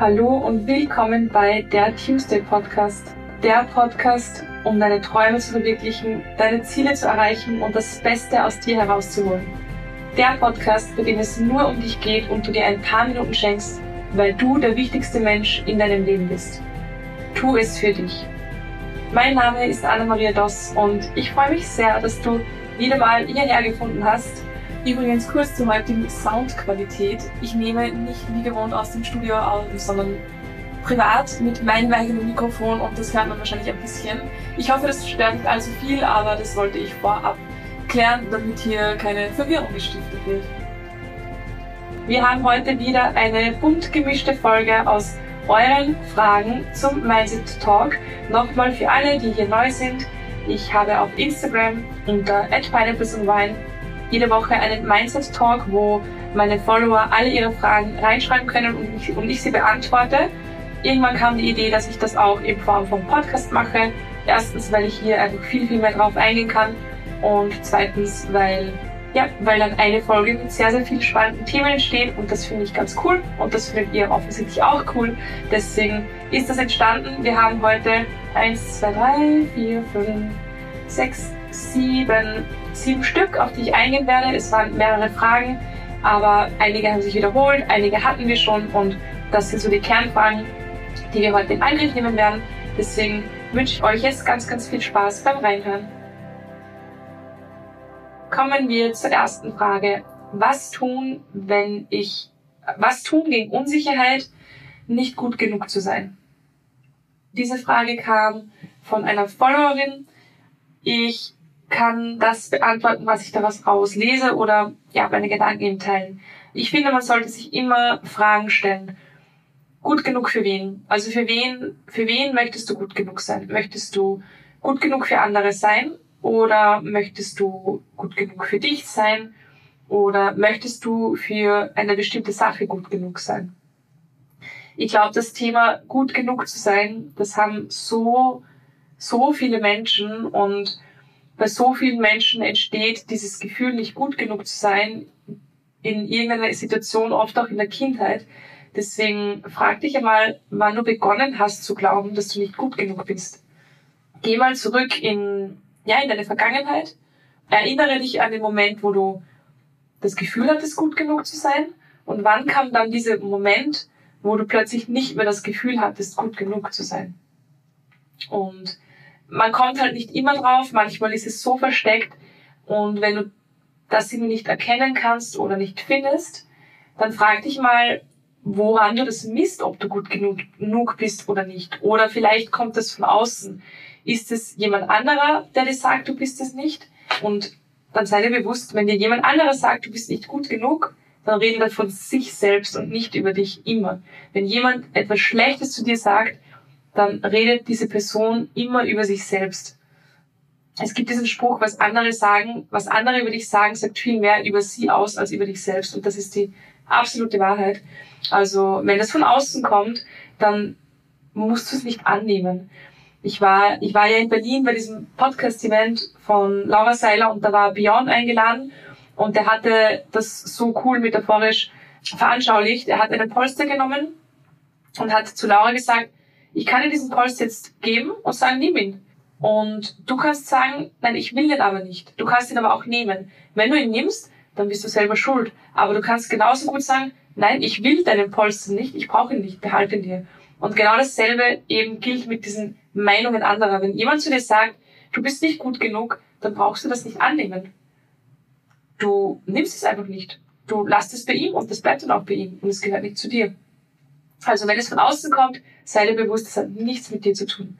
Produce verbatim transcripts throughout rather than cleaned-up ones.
Hallo und willkommen bei der Tuesday-Podcast. Der Podcast, um deine Träume zu verwirklichen, deine Ziele zu erreichen und das Beste aus dir herauszuholen. Der Podcast, bei dem es nur um dich geht und du dir ein paar Minuten schenkst, weil du der wichtigste Mensch in deinem Leben bist. Tu es für dich. Mein Name ist Anna-Maria Doss und ich freue mich sehr, dass du wieder mal hierher gefunden hast. Übrigens kurz zur heutigen Soundqualität. Ich nehme nicht wie gewohnt aus dem Studio auf, sondern privat mit meinem eigenen Mikrofon und das hört man wahrscheinlich ein bisschen. Ich hoffe, das stört nicht allzu viel, aber das wollte ich vorab klären, damit hier keine Verwirrung gestiftet wird. Wir haben heute wieder eine bunt gemischte Folge aus euren Fragen zum Mindset Talk. Nochmal für alle, die hier neu sind. Ich habe auf Instagram unter at pineapplesandwine jede Woche einen Mindset-Talk, wo meine Follower alle ihre Fragen reinschreiben können und ich, und ich sie beantworte. Irgendwann kam die Idee, dass ich das auch in Form von Podcast mache. Erstens, weil ich hier einfach viel, viel mehr drauf eingehen kann. Und zweitens, weil, ja, weil dann eine Folge mit sehr, sehr vielen spannenden Themen entsteht. Und das finde ich ganz cool. Und das findet ihr offensichtlich auch cool. Deswegen ist das entstanden. Wir haben heute eins, zwei, drei, vier, fünf, sechs, sieben... sieben Stück, auf die ich eingehen werde. Es waren mehrere Fragen, aber einige haben sich wiederholt, einige hatten wir schon und das sind so die Kernfragen, die wir heute in Angriff nehmen werden. Deswegen wünsche ich euch jetzt ganz, ganz viel Spaß beim Reinhören. Kommen wir zur ersten Frage. Was tun, wenn ich, was tun gegen Unsicherheit, nicht gut genug zu sein? Diese Frage kam von einer Followerin. Ich kann das beantworten, was ich daraus rauslese oder ja, meine Gedanken eben teilen. Ich finde, man sollte sich immer Fragen stellen. Gut genug für wen? Also für wen, für wen möchtest du gut genug sein? Möchtest du gut genug für andere sein? Oder möchtest du gut genug für dich sein? Oder möchtest du für eine bestimmte Sache gut genug sein? Ich glaube, das Thema gut genug zu sein, das haben so, so viele Menschen und bei so vielen Menschen entsteht dieses Gefühl, nicht gut genug zu sein, in irgendeiner Situation, oft auch in der Kindheit. Deswegen frag dich einmal, wann du begonnen hast zu glauben, dass du nicht gut genug bist. Geh mal zurück in, ja, in deine Vergangenheit. Erinnere dich an den Moment, wo du das Gefühl hattest, gut genug zu sein. Und wann kam dann dieser Moment, wo du plötzlich nicht mehr das Gefühl hattest, gut genug zu sein? Und man kommt halt nicht immer drauf, manchmal ist es so versteckt und wenn du das irgendwie nicht erkennen kannst oder nicht findest, dann frag dich mal, woran du das misst, ob du gut genug bist oder nicht. Oder vielleicht kommt das von außen. Ist es jemand anderer, der dir sagt, du bist es nicht? Und dann sei dir bewusst, wenn dir jemand anderer sagt, du bist nicht gut genug, dann reden wir von sich selbst und nicht über dich immer. Wenn jemand etwas Schlechtes zu dir sagt, dann redet diese Person immer über sich selbst. Es gibt diesen Spruch, was andere sagen, was andere über dich sagen, sagt viel mehr über sie aus als über dich selbst. Und das ist die absolute Wahrheit. Also wenn das von außen kommt, dann musst du es nicht annehmen. Ich war, ich war ja in Berlin bei diesem Podcast-Event von Laura Seiler und da war Björn eingeladen und der hatte das so cool metaphorisch veranschaulicht. Er hat einen Polster genommen und hat zu Laura gesagt, ich kann dir diesen Polster jetzt geben und sagen, nimm ihn. Und du kannst sagen, nein, ich will den aber nicht. Du kannst ihn aber auch nehmen. Wenn du ihn nimmst, dann bist du selber schuld. Aber du kannst genauso gut sagen, nein, ich will deinen Polster nicht, ich brauche ihn nicht, behalte ihn dir. Und genau dasselbe eben gilt mit diesen Meinungen anderer. Wenn jemand zu dir sagt, du bist nicht gut genug, dann brauchst du das nicht annehmen. Du nimmst es einfach nicht. Du lässt es bei ihm und das bleibt dann auch bei ihm und es gehört nicht zu dir. Also wenn es von außen kommt, sei dir bewusst, das hat nichts mit dir zu tun.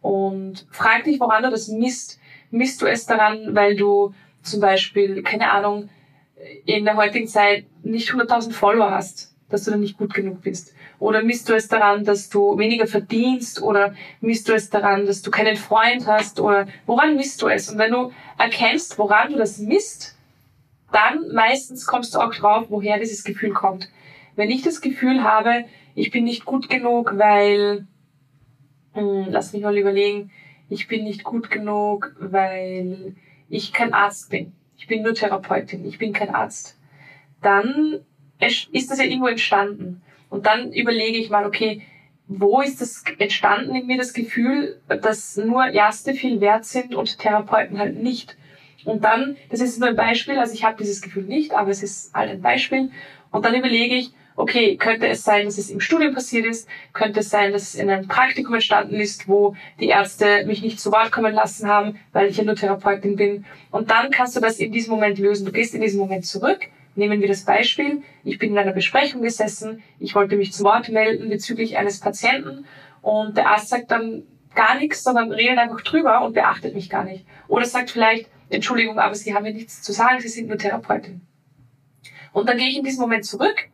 Und frag dich, woran du das misst. Misst du es daran, weil du zum Beispiel, keine Ahnung, in der heutigen Zeit nicht hunderttausend Follower hast, dass du dann nicht gut genug bist? Oder misst du es daran, dass du weniger verdienst? Oder misst du es daran, dass du keinen Freund hast? Oder woran misst du es? Und wenn du erkennst, woran du das misst, dann meistens kommst du auch drauf, woher dieses Gefühl kommt. Wenn ich das Gefühl habe, ich bin nicht gut genug, weil, mh, lass mich mal überlegen, ich bin nicht gut genug, weil ich kein Arzt bin. Ich bin nur Therapeutin, ich bin kein Arzt. Dann ist das ja irgendwo entstanden. Und dann überlege ich mal, okay, wo ist das entstanden in mir, das Gefühl, dass nur Ärzte viel wert sind und Therapeuten halt nicht. Und dann, das ist nur ein Beispiel, also ich habe dieses Gefühl nicht, aber es ist halt ein Beispiel. Und dann überlege ich, okay, könnte es sein, dass es im Studium passiert ist? Könnte es sein, dass es in einem Praktikum entstanden ist, wo die Ärzte mich nicht zu Wort kommen lassen haben, weil ich ja nur Therapeutin bin? Und dann kannst du das in diesem Moment lösen. Du gehst in diesem Moment zurück. Nehmen wir das Beispiel, ich bin in einer Besprechung gesessen, ich wollte mich zu Wort melden bezüglich eines Patienten und der Arzt sagt dann gar nichts, sondern redet einfach drüber und beachtet mich gar nicht. Oder sagt vielleicht, Entschuldigung, aber Sie haben mir nichts zu sagen, Sie sind nur Therapeutin. Und dann gehe ich in diesem Moment zurück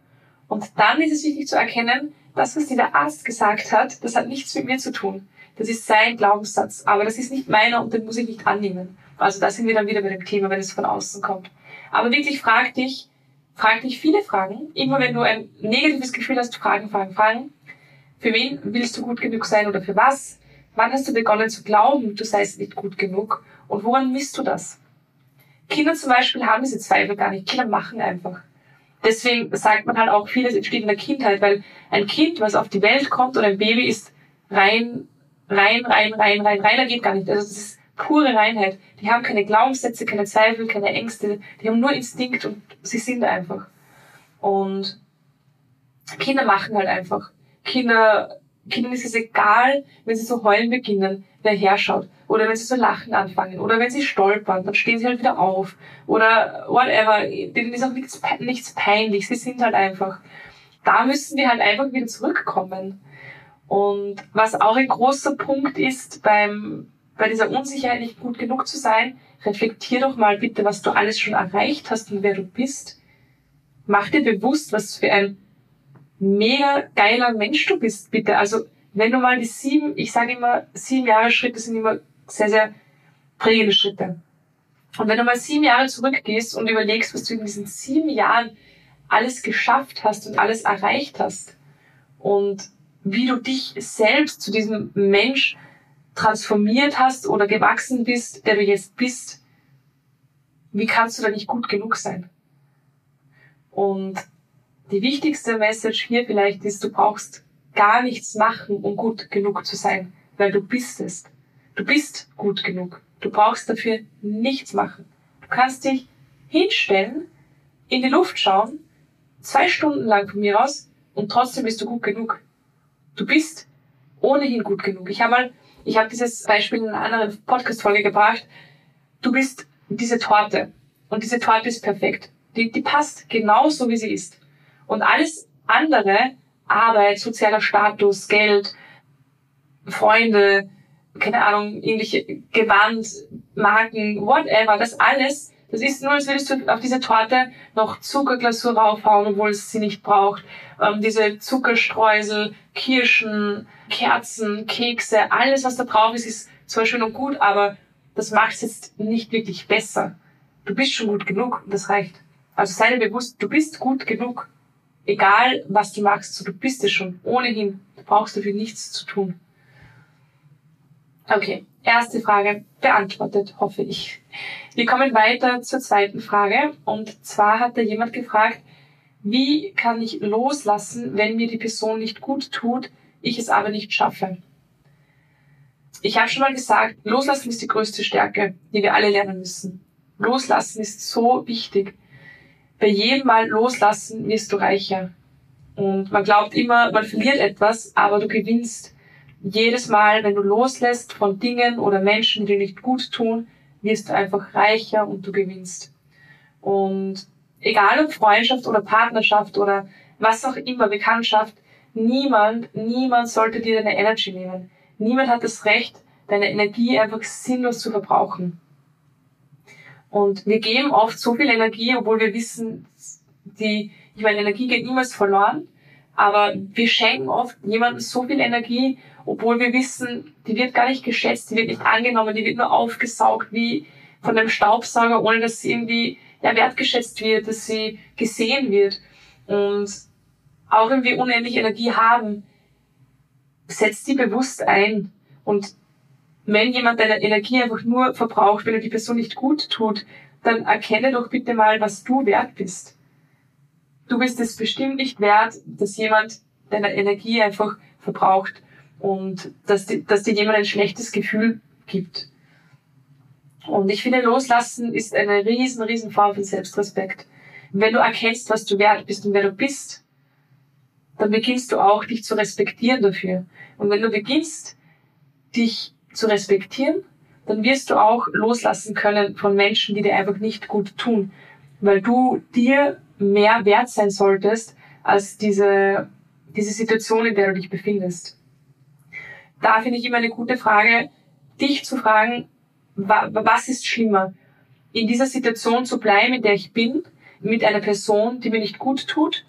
und dann ist es wichtig zu erkennen, das, was dir der Arzt gesagt hat, das hat nichts mit mir zu tun. Das ist sein Glaubenssatz, aber das ist nicht meiner und den muss ich nicht annehmen. Also da sind wir dann wieder bei dem Thema, wenn es von außen kommt. Aber wirklich frag dich, frag dich viele Fragen. Immer wenn du ein negatives Gefühl hast, Fragen, Fragen, Fragen. Für wen willst du gut genug sein oder für was? Wann hast du begonnen zu glauben, du seist nicht gut genug? Und woran misst du das? Kinder zum Beispiel haben diese Zweifel gar nicht. Kinder machen einfach. Deswegen sagt man halt auch, vieles entsteht in der Kindheit, weil ein Kind, was auf die Welt kommt oder ein Baby ist rein, rein, rein, rein, rein, rein, da geht gar nicht. Also das ist pure Reinheit. Die haben keine Glaubenssätze, keine Zweifel, keine Ängste. Die haben nur Instinkt und sie sind einfach. Und Kinder machen halt einfach. Kinder, Kindern ist es egal, wenn sie so heulen beginnen, wer herschaut. Oder wenn sie so lachen anfangen. Oder wenn sie stolpern, dann stehen sie halt wieder auf. Oder whatever. Denen ist auch nichts, nichts peinlich. Sie sind halt einfach. Da müssen wir halt einfach wieder zurückkommen. Und was auch ein großer Punkt ist beim bei dieser Unsicherheit nicht gut genug zu sein, reflektier doch mal bitte, was du alles schon erreicht hast und wer du bist. Mach dir bewusst, was für ein mega geiler Mensch du bist, bitte. Also, wenn du mal die sieben, ich sage immer, sieben Jahre Schritte sind immer sehr, sehr prägende Schritte. Und wenn du mal sieben Jahre zurückgehst und überlegst, was du in diesen sieben Jahren alles geschafft hast und alles erreicht hast und wie du dich selbst zu diesem Mensch transformiert hast oder gewachsen bist, der du jetzt bist, wie kannst du da nicht gut genug sein? Und die wichtigste Message hier vielleicht ist, du brauchst gar nichts machen, um gut genug zu sein, weil du bist es. Du bist gut genug. Du brauchst dafür nichts machen. Du kannst dich hinstellen, in die Luft schauen, zwei Stunden lang von mir aus und trotzdem bist du gut genug. Du bist ohnehin gut genug. Ich habe mal Ich habe dieses Beispiel in einer anderen Podcast-Folge gebracht. Du bist diese Torte. Und diese Torte ist perfekt. Die, die passt genauso, wie sie ist. Und alles andere, Arbeit, sozialer Status, Geld, Freunde, keine Ahnung, irgendwelche Gewand, Marken, whatever, das alles, das ist nur, als würdest du auf diese Torte noch Zuckerglasur raufhauen, obwohl es sie nicht braucht. Ähm, diese Zuckerstreusel, Kirschen, Kerzen, Kekse, alles, was da drauf ist, ist zwar schön und gut, aber das macht es jetzt nicht wirklich besser. Du bist schon gut genug und das reicht. Also sei dir bewusst, du bist gut genug. Egal, was du machst, so, du bist es schon. Ohnehin, du brauchst dafür nichts zu tun. Okay, erste Frage beantwortet, hoffe ich. Wir kommen weiter zur zweiten Frage. Und zwar hat da jemand gefragt, wie kann ich loslassen, wenn mir die Person nicht gut tut, ich es aber nicht schaffe? Ich habe schon mal gesagt, loslassen ist die größte Stärke, die wir alle lernen müssen. Loslassen ist so wichtig. Bei jedem Mal loslassen wirst du reicher. Und man glaubt immer, man verliert etwas, aber du gewinnst. Jedes Mal, wenn du loslässt von Dingen oder Menschen, die dir nicht gut tun, wirst du einfach reicher und du gewinnst. Und egal ob Freundschaft oder Partnerschaft oder was auch immer, Bekanntschaft, niemand, niemand sollte dir deine Energy nehmen. Niemand hat das Recht, deine Energie einfach sinnlos zu verbrauchen. Und wir geben oft so viel Energie, obwohl wir wissen, die, ich meine, Energie geht niemals verloren, aber wir schenken oft jemandem so viel Energie, obwohl wir wissen, die wird gar nicht geschätzt, die wird nicht angenommen, die wird nur aufgesaugt wie von einem Staubsauger, ohne dass sie irgendwie ja, wertgeschätzt wird, dass sie gesehen wird. Und auch wenn wir unendlich Energie haben, setz die bewusst ein. Und wenn jemand deine Energie einfach nur verbraucht, wenn du die Person nicht gut tut, dann erkenne doch bitte mal, was du wert bist. Du bist es bestimmt nicht wert, dass jemand deiner Energie einfach verbraucht und dass, die, dass dir jemand ein schlechtes Gefühl gibt. Und ich finde, Loslassen ist eine riesen, riesen Form von Selbstrespekt. Wenn du erkennst, was du wert bist und wer du bist, dann beginnst du auch, dich zu respektieren dafür. Und wenn du beginnst, dich zu respektieren, dann wirst du auch loslassen können von Menschen, die dir einfach nicht gut tun, weil du dir mehr wert sein solltest als diese, diese Situation, in der du dich befindest. Da finde ich immer eine gute Frage, dich zu fragen, was ist schlimmer? In dieser Situation zu bleiben, in der ich bin, mit einer Person, die mir nicht gut tut,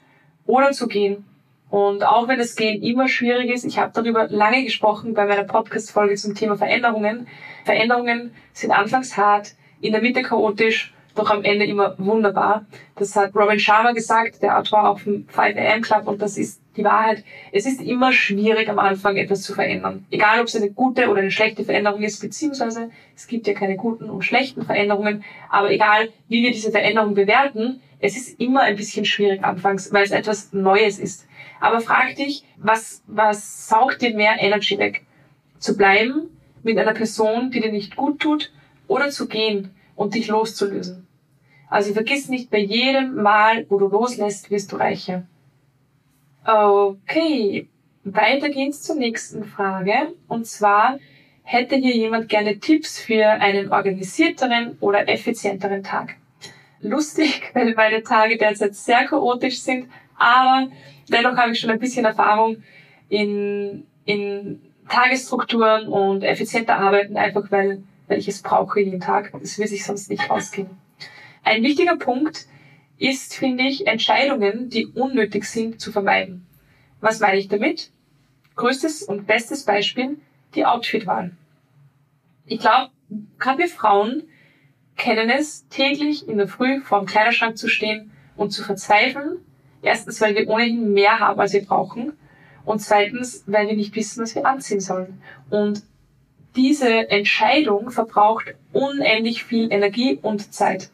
oder zu gehen. Und auch wenn das Gehen immer schwierig ist, ich habe darüber lange gesprochen bei meiner Podcast-Folge zum Thema Veränderungen. Veränderungen sind anfangs hart, in der Mitte chaotisch, doch am Ende immer wunderbar. Das hat Robin Sharma gesagt, der Autor auf dem five a m Club, und das ist die Wahrheit. Es ist immer schwierig, am Anfang etwas zu verändern. Egal, ob es eine gute oder eine schlechte Veränderung ist, beziehungsweise es gibt ja keine guten und schlechten Veränderungen, aber egal, wie wir diese Veränderung bewerten, es ist immer ein bisschen schwierig anfangs, weil es etwas Neues ist. Aber frag dich, was, was saugt dir mehr Energy weg? Zu bleiben mit einer Person, die dir nicht gut tut, oder zu gehen und dich loszulösen? Also vergiss nicht, bei jedem Mal, wo du loslässt, wirst du reicher. Okay, weiter geht's zur nächsten Frage. Und zwar, hätte hier jemand gerne Tipps für einen organisierteren oder effizienteren Tag? Lustig, weil meine Tage derzeit sehr chaotisch sind, aber dennoch habe ich schon ein bisschen Erfahrung in, in Tagesstrukturen und effizienter Arbeiten, einfach weil, weil ich es brauche jeden Tag. Es will sich sonst nicht ausgehen. Ein wichtiger Punkt ist, finde ich, Entscheidungen, die unnötig sind, zu vermeiden. Was meine ich damit? Größtes und bestes Beispiel, die Outfitwahl. Ich glaube, gerade wir Frauen kennen es, täglich in der Früh vor dem Kleiderschrank zu stehen und zu verzweifeln. Erstens, weil wir ohnehin mehr haben, als wir brauchen. Und zweitens, weil wir nicht wissen, was wir anziehen sollen. Und diese Entscheidung verbraucht unendlich viel Energie und Zeit.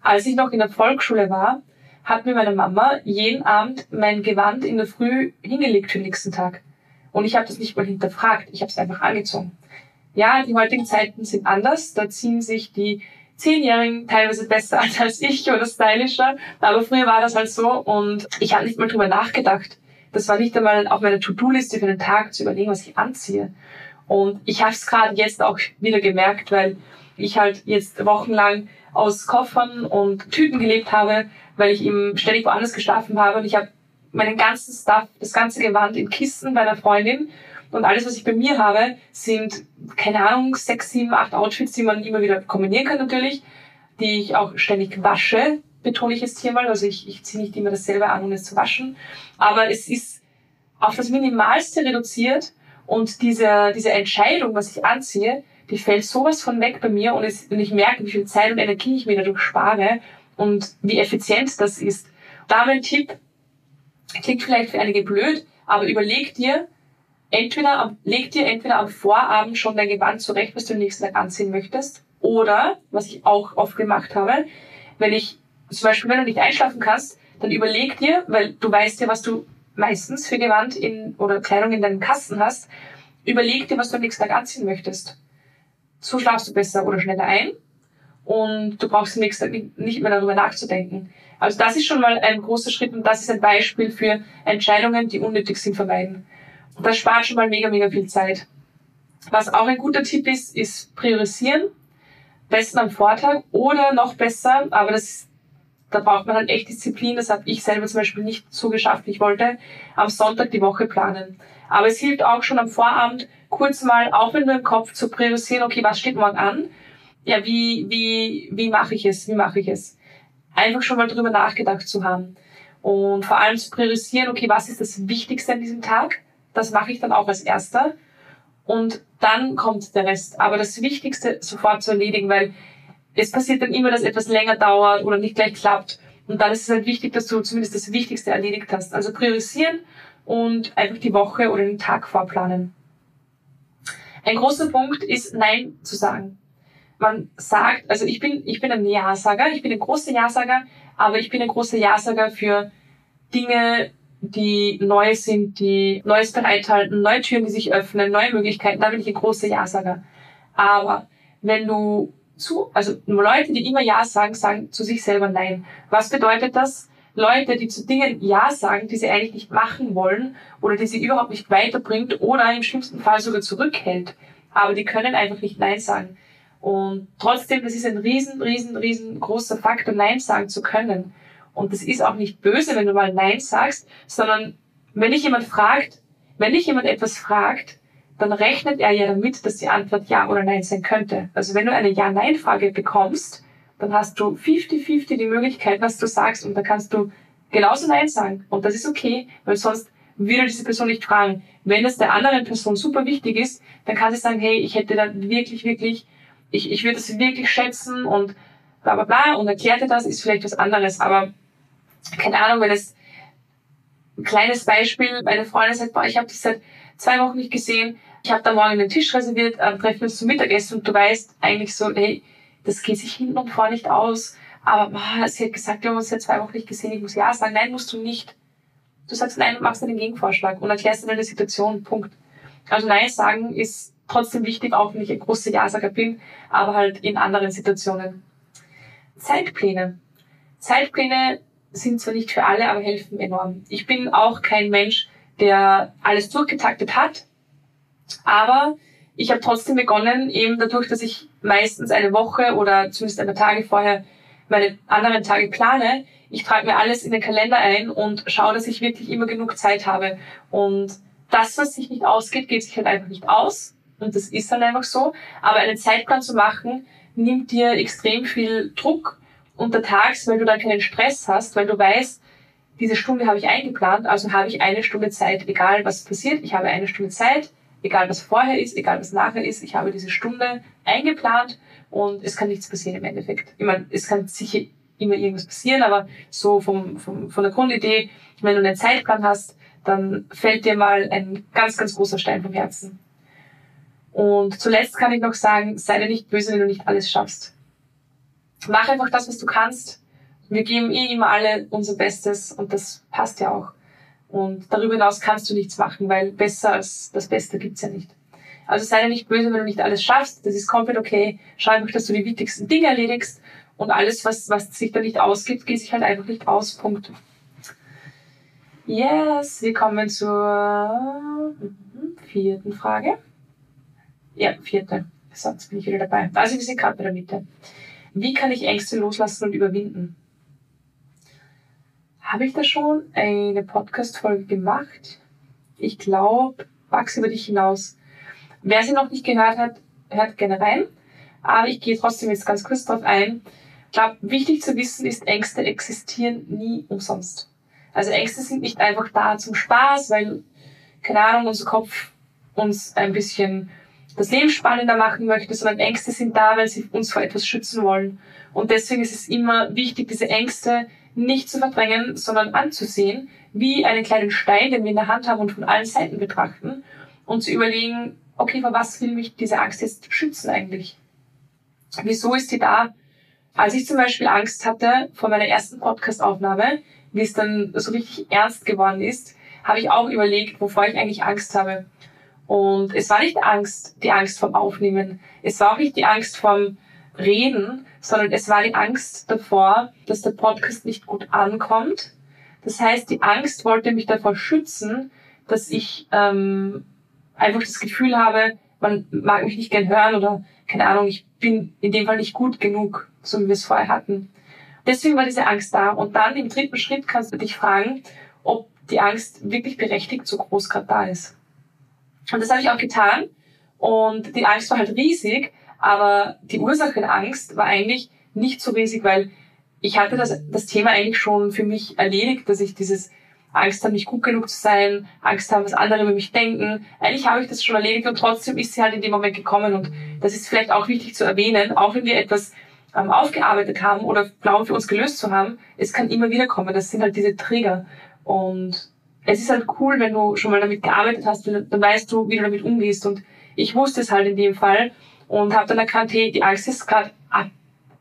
Als ich noch in der Volksschule war, hat mir meine Mama jeden Abend mein Gewand in der Früh hingelegt für den nächsten Tag. Und ich habe das nicht mal hinterfragt. Ich habe es einfach angezogen. Ja, die heutigen Zeiten sind anders. Da ziehen sich die Zehnjährigen teilweise besser an als ich oder stylischer. Aber früher war das halt so und ich habe nicht mal drüber nachgedacht. Das war nicht einmal auf meiner To-Do-Liste für den Tag zu überlegen, was ich anziehe. Und ich habe es gerade jetzt auch wieder gemerkt, weil ich halt jetzt wochenlang aus Koffern und Tüten gelebt habe, weil ich eben ständig woanders geschlafen habe. Und ich habe meinen ganzen Stuff, das ganze Gewand in Kisten bei einer Freundin. Und alles, was ich bei mir habe, sind, keine Ahnung, sechs, sieben, acht Outfits, die man immer wieder kombinieren kann natürlich, die ich auch ständig wasche, betone ich jetzt hier mal. Also ich, ich ziehe nicht immer dasselbe an, ohne es zu waschen. Aber es ist auf das Minimalste reduziert und diese, diese Entscheidung, was ich anziehe, die fällt sowas von weg bei mir und, es, und ich merke, wie viel Zeit und Energie ich mir dadurch spare und wie effizient das ist. Da mein Tipp, klingt vielleicht für einige blöd, aber überleg dir, Entweder leg dir entweder am Vorabend schon dein Gewand zurecht, was du am nächsten Tag anziehen möchtest, oder, was ich auch oft gemacht habe, wenn ich, zum Beispiel, wenn du nicht einschlafen kannst, dann überleg dir, weil du weißt ja, was du meistens für Gewand in, oder Kleidung in deinem Kasten hast, überleg dir, was du am nächsten Tag anziehen möchtest. So schlafst du besser oder schneller ein und du brauchst am nächsten Tag nicht mehr darüber nachzudenken. Also das ist schon mal ein großer Schritt und das ist ein Beispiel für Entscheidungen, die unnötig sind, vermeiden. Das spart schon mal mega, mega viel Zeit. Was auch ein guter Tipp ist, ist priorisieren. Besten am Vortag oder noch besser, aber das, da braucht man halt echt Disziplin. Das habe ich selber zum Beispiel nicht so geschafft, wie ich wollte. Am Sonntag die Woche planen. Aber es hilft auch schon am Vorabend kurz mal, auch wenn du im Kopf zu priorisieren, okay, was steht morgen an? Ja, wie, wie, wie mache ich es? Wie mache ich es? Einfach schon mal drüber nachgedacht zu haben. Und vor allem zu priorisieren, okay, was ist das Wichtigste an diesem Tag? Das mache ich dann auch als Erster und dann kommt der Rest. Aber das Wichtigste sofort zu erledigen, weil es passiert dann immer, dass etwas länger dauert oder nicht gleich klappt. Und dann ist es halt wichtig, dass du zumindest das Wichtigste erledigt hast. Also priorisieren und einfach die Woche oder den Tag vorplanen. Ein großer Punkt ist, Nein zu sagen. Man sagt, also ich bin, ich bin ein Ja-Sager, ich bin ein großer Ja-Sager, aber ich bin ein großer Ja-Sager für Dinge, die neu sind, die Neues bereithalten, neue Türen, die sich öffnen, neue Möglichkeiten, da bin ich ein großer Ja-Sager. Aber wenn du zu, also Leute, die immer Ja sagen, sagen zu sich selber Nein. Was bedeutet das? Leute, die zu Dingen Ja sagen, die sie eigentlich nicht machen wollen oder die sie überhaupt nicht weiterbringt oder im schlimmsten Fall sogar zurückhält. Aber die können einfach nicht Nein sagen. Und trotzdem, das ist ein riesen, riesen, riesengroßer Faktor, Nein sagen zu können. Und das ist auch nicht böse, wenn du mal Nein sagst, sondern wenn dich jemand fragt, wenn dich jemand etwas fragt, dann rechnet er ja damit, dass die Antwort Ja oder Nein sein könnte. Also wenn du eine Ja-Nein-Frage bekommst, dann hast du fünfzig fünfzig die Möglichkeit, was du sagst, und da kannst du genauso Nein sagen. Und das ist okay, weil sonst würde diese Person nicht fragen. Wenn es der anderen Person super wichtig ist, dann kann sie sagen, hey, ich hätte da wirklich, wirklich, ich, ich würde es wirklich schätzen und bla bla bla, und erklärte das, ist vielleicht was anderes. Aber keine Ahnung, wenn es ein kleines Beispiel, meine Freundin sagt, boah, ich habe dich seit zwei Wochen nicht gesehen, ich habe da morgen den Tisch reserviert, äh, treffen wir uns zum Mittagessen, und du weißt eigentlich so, hey, das geht sich hinten und vor nicht aus. Aber boah, sie hat gesagt, wir haben uns seit zwei Wochen nicht gesehen, ich muss Ja sagen. Nein, musst du nicht. Du sagst Nein und machst dann den Gegenvorschlag und erklärst dann deine Situation, Punkt. Also Nein sagen ist trotzdem wichtig, auch wenn ich ein großer Ja-Sager bin, aber halt in anderen Situationen. Zeitpläne. Zeitpläne sind zwar nicht für alle, aber helfen enorm. Ich bin auch kein Mensch, der alles durchgetaktet hat, aber ich habe trotzdem begonnen, eben dadurch, dass ich meistens eine Woche oder zumindest ein paar Tage vorher meine anderen Tage plane. Ich trage mir alles in den Kalender ein und schaue, dass ich wirklich immer genug Zeit habe. Und das, was sich nicht ausgeht, geht sich halt einfach nicht aus. Und das ist dann einfach so. Aber einen Zeitplan zu machen, nimmt dir extrem viel Druck untertags, weil du dann keinen Stress hast, weil du weißt, diese Stunde habe ich eingeplant, also habe ich eine Stunde Zeit, egal was passiert, ich habe eine Stunde Zeit. Egal was vorher ist, egal was nachher ist, ich habe diese Stunde eingeplant und es kann nichts passieren im Endeffekt. Ich meine, es kann sicher immer irgendwas passieren, aber so vom, vom, von der Grundidee, wenn du einen Zeitplan hast, dann fällt dir mal ein ganz, ganz großer Stein vom Herzen. Und zuletzt kann ich noch sagen, sei dir nicht böse, wenn du nicht alles schaffst. Mach einfach das, was du kannst. Wir geben eh immer alle unser Bestes und das passt ja auch. Und darüber hinaus kannst du nichts machen, weil besser als das Beste gibt's ja nicht. Also sei dir nicht böse, wenn du nicht alles schaffst. Das ist komplett okay. Schau einfach, dass du die wichtigsten Dinge erledigst. Und alles, was, was sich da nicht ausgibt, geht sich halt einfach nicht aus. Punkt. Yes, wir kommen zur vierten Frage. Ja, vierte. So, jetzt bin ich wieder dabei. Also wir sind gerade bei der Mitte. Wie kann ich Ängste loslassen und überwinden? Habe ich da schon eine Podcast-Folge gemacht? Ich glaube, wachs über dich hinaus. Wer sie noch nicht gehört hat, hört gerne rein. Aber ich gehe trotzdem jetzt ganz kurz drauf ein. Ich glaube, wichtig zu wissen ist, Ängste existieren nie umsonst. Also Ängste sind nicht einfach da zum Spaß, weil, keine Ahnung, unser Kopf uns ein bisschen das Leben spannender machen möchte, sondern Ängste sind da, weil sie uns vor etwas schützen wollen. Und deswegen ist es immer wichtig, diese Ängste nicht zu verdrängen, sondern anzusehen, wie einen kleinen Stein, den wir in der Hand haben und von allen Seiten betrachten, und zu überlegen, okay, vor was will mich diese Angst jetzt schützen eigentlich? Wieso ist die da? Als ich zum Beispiel Angst hatte vor meiner ersten Podcast-Aufnahme, wie es dann so richtig ernst geworden ist, habe ich auch überlegt, wovor ich eigentlich Angst habe. Und es war nicht Angst, die Angst vom Aufnehmen. Es war auch nicht die Angst vom Reden, sondern es war die Angst davor, dass der Podcast nicht gut ankommt. Das heißt, die Angst wollte mich davor schützen, dass ich ähm, einfach das Gefühl habe, man mag mich nicht gern hören oder, keine Ahnung, ich bin in dem Fall nicht gut genug, so wie wir es vorher hatten. Deswegen war diese Angst da. Und dann im dritten Schritt kannst du dich fragen, ob die Angst wirklich berechtigt so groß gerade da ist. Und das habe ich auch getan. Und die Angst war halt riesig, aber die Ursache der Angst war eigentlich nicht so riesig, weil ich hatte das, das Thema eigentlich schon für mich erledigt, dass ich dieses Angst habe, nicht gut genug zu sein, Angst habe, was andere über mich denken. Eigentlich habe ich das schon erledigt und trotzdem ist sie halt in dem Moment gekommen. Und das ist vielleicht auch wichtig zu erwähnen, auch wenn wir etwas ähm, aufgearbeitet haben oder glauben, für uns gelöst zu haben, es kann immer wieder kommen. Das sind halt diese Trigger. Und es ist halt cool, wenn du schon mal damit gearbeitet hast, dann weißt du, wie du damit umgehst. Und ich wusste es halt in dem Fall. Und habe dann erkannt, hey, die Angst ist gerade ab,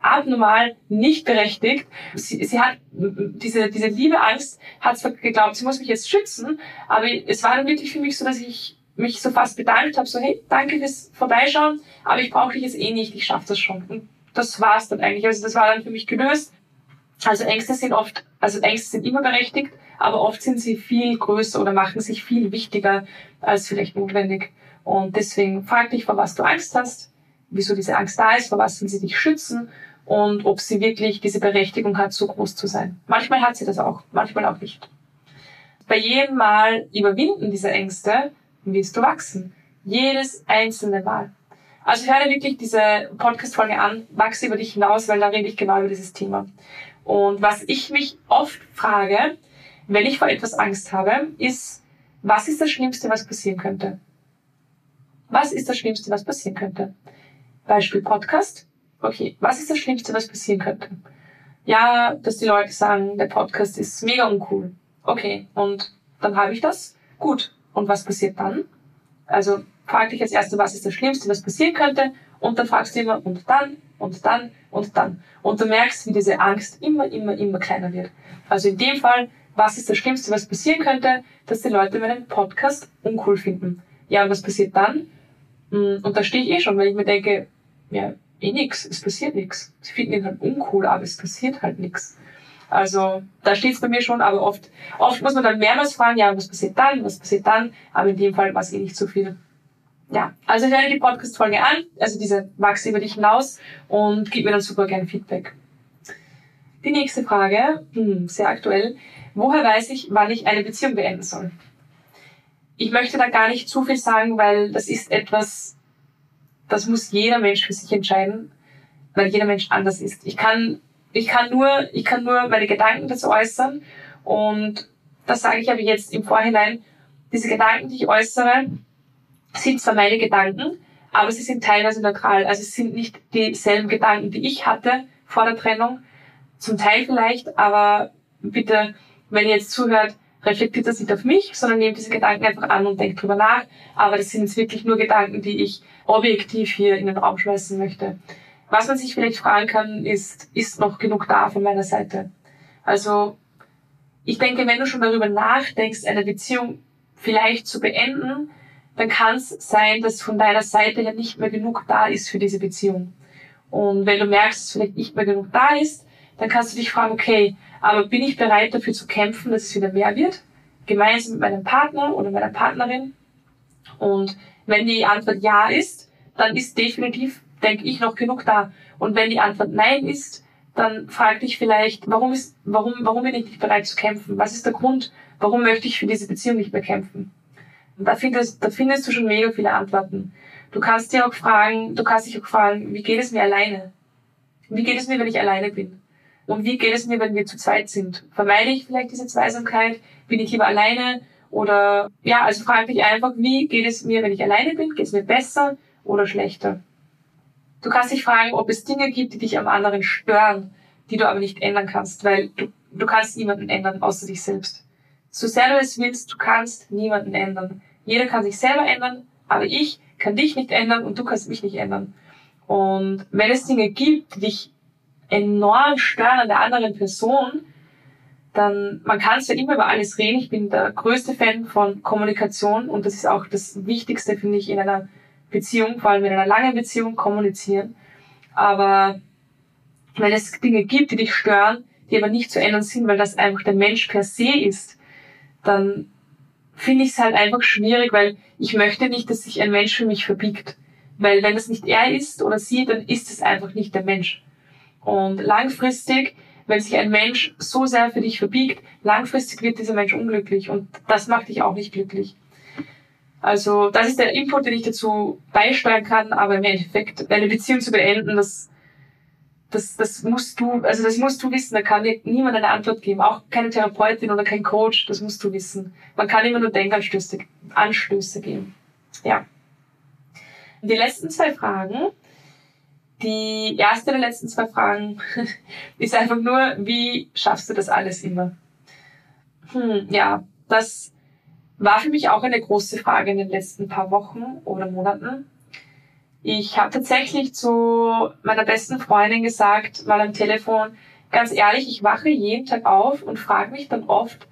abnormal, nicht berechtigt. Sie, sie hat diese, diese liebe Angst, hat zwar geglaubt, sie muss mich jetzt schützen, aber es war dann wirklich für mich so, dass ich mich so fast bedankt habe, so hey, danke fürs Vorbeischauen, aber ich brauche dich jetzt eh nicht, ich schaffe das schon. Und das war es dann eigentlich, also das war dann für mich gelöst. Also Ängste sind oft, also Ängste sind immer berechtigt, aber oft sind sie viel größer oder machen sich viel wichtiger als vielleicht notwendig. Und deswegen frag dich, vor was du Angst hast, wieso diese Angst da ist, vor was will sie dich schützen und ob sie wirklich diese Berechtigung hat, so groß zu sein. Manchmal hat sie das auch, manchmal auch nicht. Bei jedem Mal Überwinden dieser Ängste wirst du wachsen. Jedes einzelne Mal. Also hör dir wirklich diese Podcast-Folge an, wachse über dich hinaus, weil da rede ich genau über dieses Thema. Und was ich mich oft frage, wenn ich vor etwas Angst habe, ist, was ist das Schlimmste, was passieren könnte? Was ist das Schlimmste, was passieren könnte? Beispiel Podcast. Okay, was ist das Schlimmste, was passieren könnte? Ja, dass die Leute sagen, der Podcast ist mega uncool. Okay, und dann habe ich das? Gut. Und was passiert dann? Also frag dich als Erste, was ist das Schlimmste, was passieren könnte? Und dann fragst du immer, und dann, und dann, und dann. Und du merkst, wie diese Angst immer, immer, immer kleiner wird. Also in dem Fall, was ist das Schlimmste, was passieren könnte? Dass die Leute meinen Podcast uncool finden. Ja, und was passiert dann? Und da stehe ich eh schon, weil ich mir denke, ja, eh nix, es passiert nichts. Sie finden ihn halt uncool, aber es passiert halt nichts. Also da steht es bei mir schon, aber oft oft muss man dann mehrmals fragen, ja, was passiert dann, was passiert dann, aber in dem Fall war es eh nicht so viel. Ja, also hör dir die Podcast-Folge an, also diese wachse über dich hinaus und gib mir dann super gern Feedback. Die nächste Frage, hm, sehr aktuell, woher weiß ich, wann ich eine Beziehung beenden soll? Ich möchte da gar nicht zu viel sagen, weil das ist etwas, das muss jeder Mensch für sich entscheiden, weil jeder Mensch anders ist. Ich kann Ich kann nur, ich kann nur meine Gedanken dazu äußern und das sage ich aber jetzt im Vorhinein. Diese Gedanken, die ich äußere, sind zwar meine Gedanken, aber sie sind teilweise neutral. Also es sind nicht dieselben Gedanken, die ich hatte vor der Trennung. Zum Teil vielleicht, aber bitte, wenn ihr jetzt zuhört, reflektiert das nicht auf mich, sondern nehmt diese Gedanken einfach an und denkt drüber nach. Aber das sind jetzt wirklich nur Gedanken, die ich objektiv hier in den Raum schmeißen möchte. Was man sich vielleicht fragen kann, ist, ist noch genug da von meiner Seite? Also, ich denke, wenn du schon darüber nachdenkst, eine Beziehung vielleicht zu beenden, dann kann es sein, dass von deiner Seite her nicht mehr genug da ist für diese Beziehung. Und wenn du merkst, dass vielleicht nicht mehr genug da ist, dann kannst du dich fragen, okay, aber bin ich bereit dafür zu kämpfen, dass es wieder mehr wird? Gemeinsam mit meinem Partner oder meiner Partnerin? Und wenn die Antwort ja ist, dann ist definitiv denke ich noch genug da. Und wenn die Antwort Nein ist, dann frag dich vielleicht, warum ist, warum, warum bin ich nicht bereit zu kämpfen? Was ist der Grund? Warum möchte ich für diese Beziehung nicht mehr kämpfen? Und da findest, da findest du schon mega viele Antworten. Du kannst dir auch fragen, du kannst dich auch fragen, wie geht es mir alleine? Wie geht es mir, wenn ich alleine bin? Und wie geht es mir, wenn wir zu zweit sind? Vermeide ich vielleicht diese Zweisamkeit? Bin ich lieber alleine? Oder, ja, also frag dich einfach, wie geht es mir, wenn ich alleine bin? Geht es mir besser oder schlechter? Du kannst dich fragen, ob es Dinge gibt, die dich am anderen stören, die du aber nicht ändern kannst, weil du, du kannst niemanden ändern, außer dich selbst. So sehr du es willst, du kannst niemanden ändern. Jeder kann sich selber ändern, aber ich kann dich nicht ändern und du kannst mich nicht ändern. Und wenn es Dinge gibt, die dich enorm stören an der anderen Person, dann, man kann es ja immer über alles reden. Ich bin der größte Fan von Kommunikation und das ist auch das Wichtigste, finde ich, in einer Beziehung, vor allem in einer langen Beziehung, kommunizieren. Aber wenn es Dinge gibt, die dich stören, die aber nicht zu ändern sind, weil das einfach der Mensch per se ist, dann finde ich es halt einfach schwierig, weil ich möchte nicht, dass sich ein Mensch für mich verbiegt. Weil wenn es nicht er ist oder sie, dann ist es einfach nicht der Mensch. Und langfristig, wenn sich ein Mensch so sehr für dich verbiegt, langfristig wird dieser Mensch unglücklich und das macht dich auch nicht glücklich. Also das ist der Input, den ich dazu beisteuern kann, aber im Endeffekt eine Beziehung zu beenden, das, das, das musst du, also das musst du wissen. Da kann dir niemand eine Antwort geben, auch keine Therapeutin oder kein Coach. Das musst du wissen. Man kann immer nur Denkanstöße, Anstöße geben. Ja. Die letzten zwei Fragen, die erste der letzten zwei Fragen ist einfach nur, wie schaffst du das alles immer? Hm, ja, das war für mich auch eine große Frage in den letzten paar Wochen oder Monaten. Ich habe tatsächlich zu meiner besten Freundin gesagt, mal am Telefon, ganz ehrlich, ich wache jeden Tag auf und frage mich dann oft,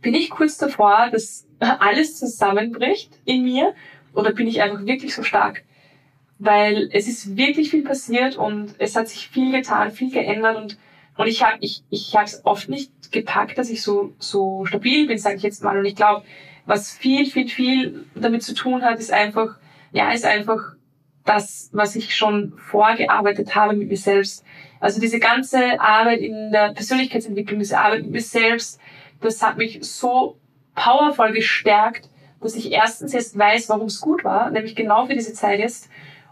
bin ich kurz davor, dass alles zusammenbricht in mir oder bin ich einfach wirklich so stark? Weil es ist wirklich viel passiert und es hat sich viel getan, viel geändert und und ich habe ich ich habe es oft nicht gepackt, dass ich so so stabil bin, sage ich jetzt mal. Und ich glaube, was viel viel viel damit zu tun hat, ist einfach ja ist einfach das, was ich schon vorgearbeitet habe mit mir selbst. Also diese ganze Arbeit in der Persönlichkeitsentwicklung, diese Arbeit mit mir selbst, das hat mich so powervoll gestärkt, dass ich erstens jetzt weiß, warum es gut war, nämlich genau für diese Zeit jetzt.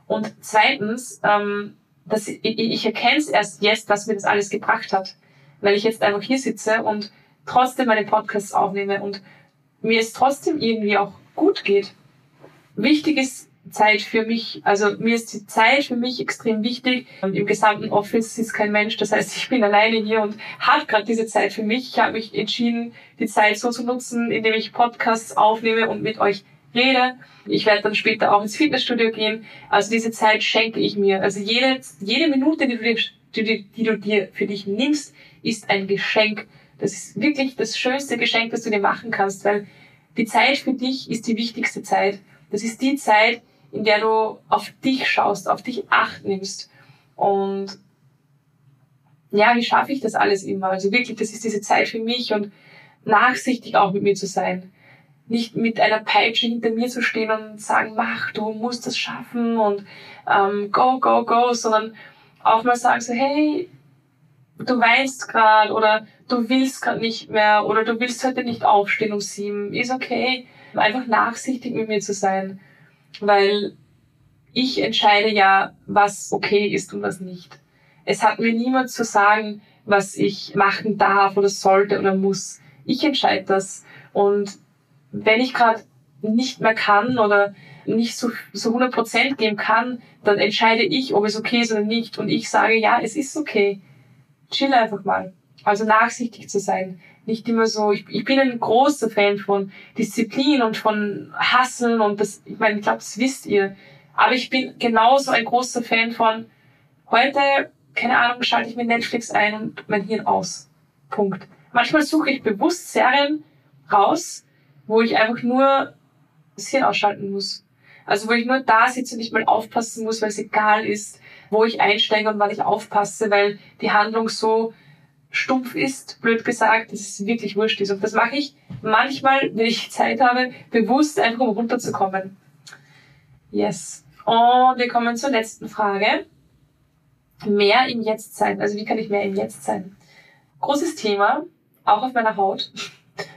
Und zweitens, ähm, dass ich, ich erkenne es erst jetzt, was mir das alles gebracht hat, weil ich jetzt einfach hier sitze und trotzdem meine Podcasts aufnehme und mir es trotzdem irgendwie auch gut geht. Wichtig ist Zeit für mich, also mir ist die Zeit für mich extrem wichtig. Im gesamten Office ist kein Mensch, das heißt, ich bin alleine hier und habe gerade diese Zeit für mich. Ich habe mich entschieden, die Zeit so zu nutzen, indem ich Podcasts aufnehme und mit euch rede. Ich werde dann später auch ins Fitnessstudio gehen. Also diese Zeit schenke ich mir. Also jede, jede Minute, die du, dir, die, die du dir für dich nimmst, ist ein Geschenk. Das ist wirklich das schönste Geschenk, das du dir machen kannst, weil die Zeit für dich ist die wichtigste Zeit. Das ist die Zeit, in der du auf dich schaust, auf dich Acht nimmst. Und ja, wie schaffe ich das alles immer? Also wirklich, das ist diese Zeit für mich und nachsichtig auch mit mir zu sein. Nicht mit einer Peitsche hinter mir zu stehen und sagen, mach, du musst das schaffen und ähm, go, go, go, sondern auch mal sagen so, hey, du weinst gerade oder du willst gerade nicht mehr oder du willst heute nicht aufstehen um sieben, ist okay. Einfach nachsichtig mit mir zu sein, weil ich entscheide ja, was okay ist und was nicht. Es hat mir niemand zu sagen, was ich machen darf oder sollte oder muss. Ich entscheide das und wenn ich gerade nicht mehr kann oder nicht so, so hundert Prozent geben kann, dann entscheide ich, ob es okay ist oder nicht. Und ich sage, ja, es ist okay. Chill einfach mal. Also nachsichtig zu sein. Nicht immer so, ich, ich bin ein großer Fan von Disziplin und von Hasseln und das, ich meine, ich glaube, das wisst ihr. Aber ich bin genauso ein großer Fan von heute, keine Ahnung, schalte ich mir Netflix ein und mein Hirn aus. Punkt. Manchmal suche ich bewusst Serien raus, wo ich einfach nur das Hirn ausschalten muss. Also wo ich nur da sitze und nicht mal aufpassen muss, weil es egal ist, wo ich einsteige und wann ich aufpasse, weil die Handlung so stumpf ist, blöd gesagt, dass es wirklich wurscht ist. Und das mache ich manchmal, wenn ich Zeit habe, bewusst einfach, um runterzukommen. Yes. Und wir kommen zur letzten Frage. Mehr im Jetzt sein. Also wie kann ich mehr im Jetzt sein? Großes Thema, auch auf meiner Haut.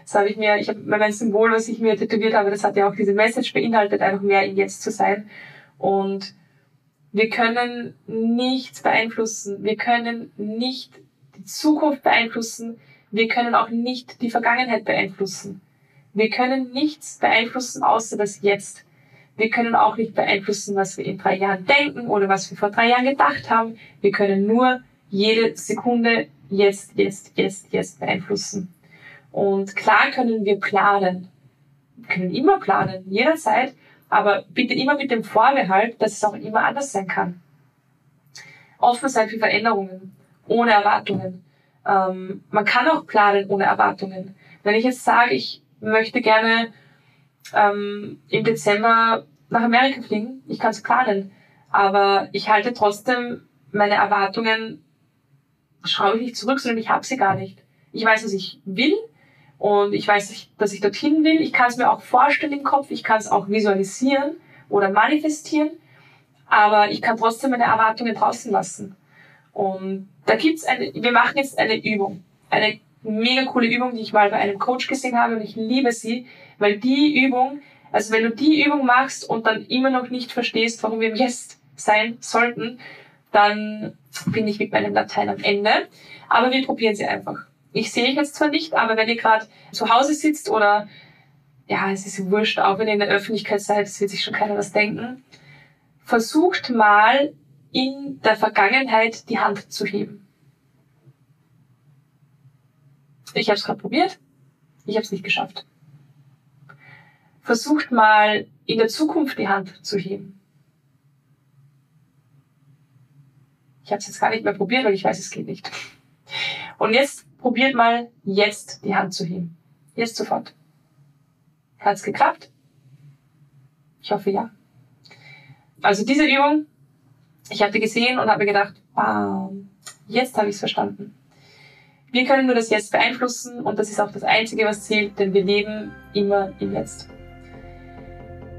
Das habe ich mir, ich habe mein Symbol, was ich mir tätowiert habe, das hat ja auch diese Message beinhaltet, einfach mehr im Jetzt zu sein. Und wir können nichts beeinflussen. Wir können nicht die Zukunft beeinflussen. Wir können auch nicht die Vergangenheit beeinflussen. Wir können nichts beeinflussen, außer das Jetzt. Wir können auch nicht beeinflussen, was wir in drei Jahren denken oder was wir vor drei Jahren gedacht haben. Wir können nur jede Sekunde jetzt, jetzt, jetzt, jetzt beeinflussen. Und klar können wir planen. Wir können immer planen, jederzeit, aber bitte immer mit dem Vorbehalt, dass es auch immer anders sein kann. Offen sein für Veränderungen, ohne Erwartungen. Ähm, man kann auch planen ohne Erwartungen. Wenn ich jetzt sage, ich möchte gerne ähm, im Dezember nach Amerika fliegen, ich kann es planen, aber ich halte trotzdem meine Erwartungen, schraube ich nicht zurück, sondern ich habe sie gar nicht. Ich weiß, was ich will. Und ich weiß, dass ich dorthin will. Ich kann es mir auch vorstellen im Kopf. Ich kann es auch visualisieren oder manifestieren. Aber ich kann trotzdem meine Erwartungen draußen lassen. Und da gibt's eine, wir machen jetzt eine Übung. Eine mega coole Übung, die ich mal bei einem Coach gesehen habe. Und ich liebe sie, weil die Übung, also wenn du die Übung machst und dann immer noch nicht verstehst, warum wir im Jetzt sein sollten, dann bin ich mit meinem Latein am Ende. Aber wir probieren sie einfach. Ich sehe euch jetzt zwar nicht, aber wenn ihr gerade zu Hause sitzt oder, ja, es ist wurscht, auch wenn ihr in der Öffentlichkeit seid, es wird sich schon keiner was denken, versucht mal in der Vergangenheit die Hand zu heben. Ich habe es gerade probiert, ich habe es nicht geschafft. Versucht mal in der Zukunft die Hand zu heben. Ich habe es jetzt gar nicht mehr probiert, weil ich weiß, es geht nicht. Und jetzt probiert mal, jetzt die Hand zu heben. Jetzt sofort. Hat es geklappt? Ich hoffe, ja. Also diese Übung, ich habe die gesehen und habe mir gedacht, wow, jetzt habe ich es verstanden. Wir können nur das Jetzt beeinflussen und das ist auch das Einzige, was zählt, denn wir leben immer im Jetzt.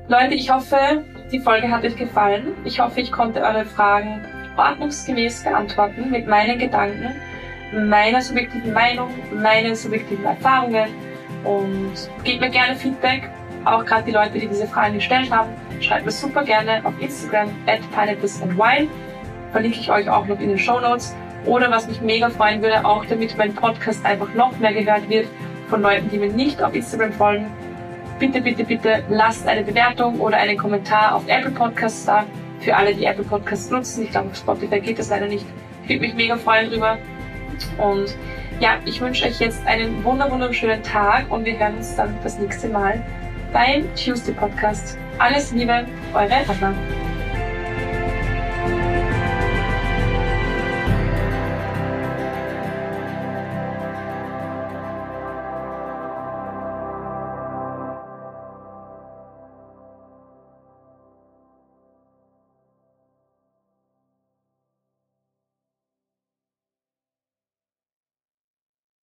Leute, ich hoffe, die Folge hat euch gefallen. Ich hoffe, ich konnte eure Fragen ordnungsgemäß beantworten mit meinen Gedanken, meiner subjektiven Meinung, meinen subjektiven Erfahrungen und gebt mir gerne Feedback. Auch gerade die Leute, die diese Fragen gestellt haben, schreibt mir super gerne auf Instagram at pineapplesandwine. Verlinke ich euch auch noch in den Shownotes. Oder was mich mega freuen würde, auch damit mein Podcast einfach noch mehr gehört wird von Leuten, die mir nicht auf Instagram folgen. Bitte, bitte, bitte lasst eine Bewertung oder einen Kommentar auf Apple Podcasts da. Für alle, die Apple Podcasts nutzen. Ich glaube, auf Spotify geht das leider nicht. Ich würde mich mega freuen drüber. Und ja, ich wünsche euch jetzt einen wunderschönen Tag und wir hören uns dann das nächste Mal beim Tuesday-Podcast. Alles Liebe, eure Anna.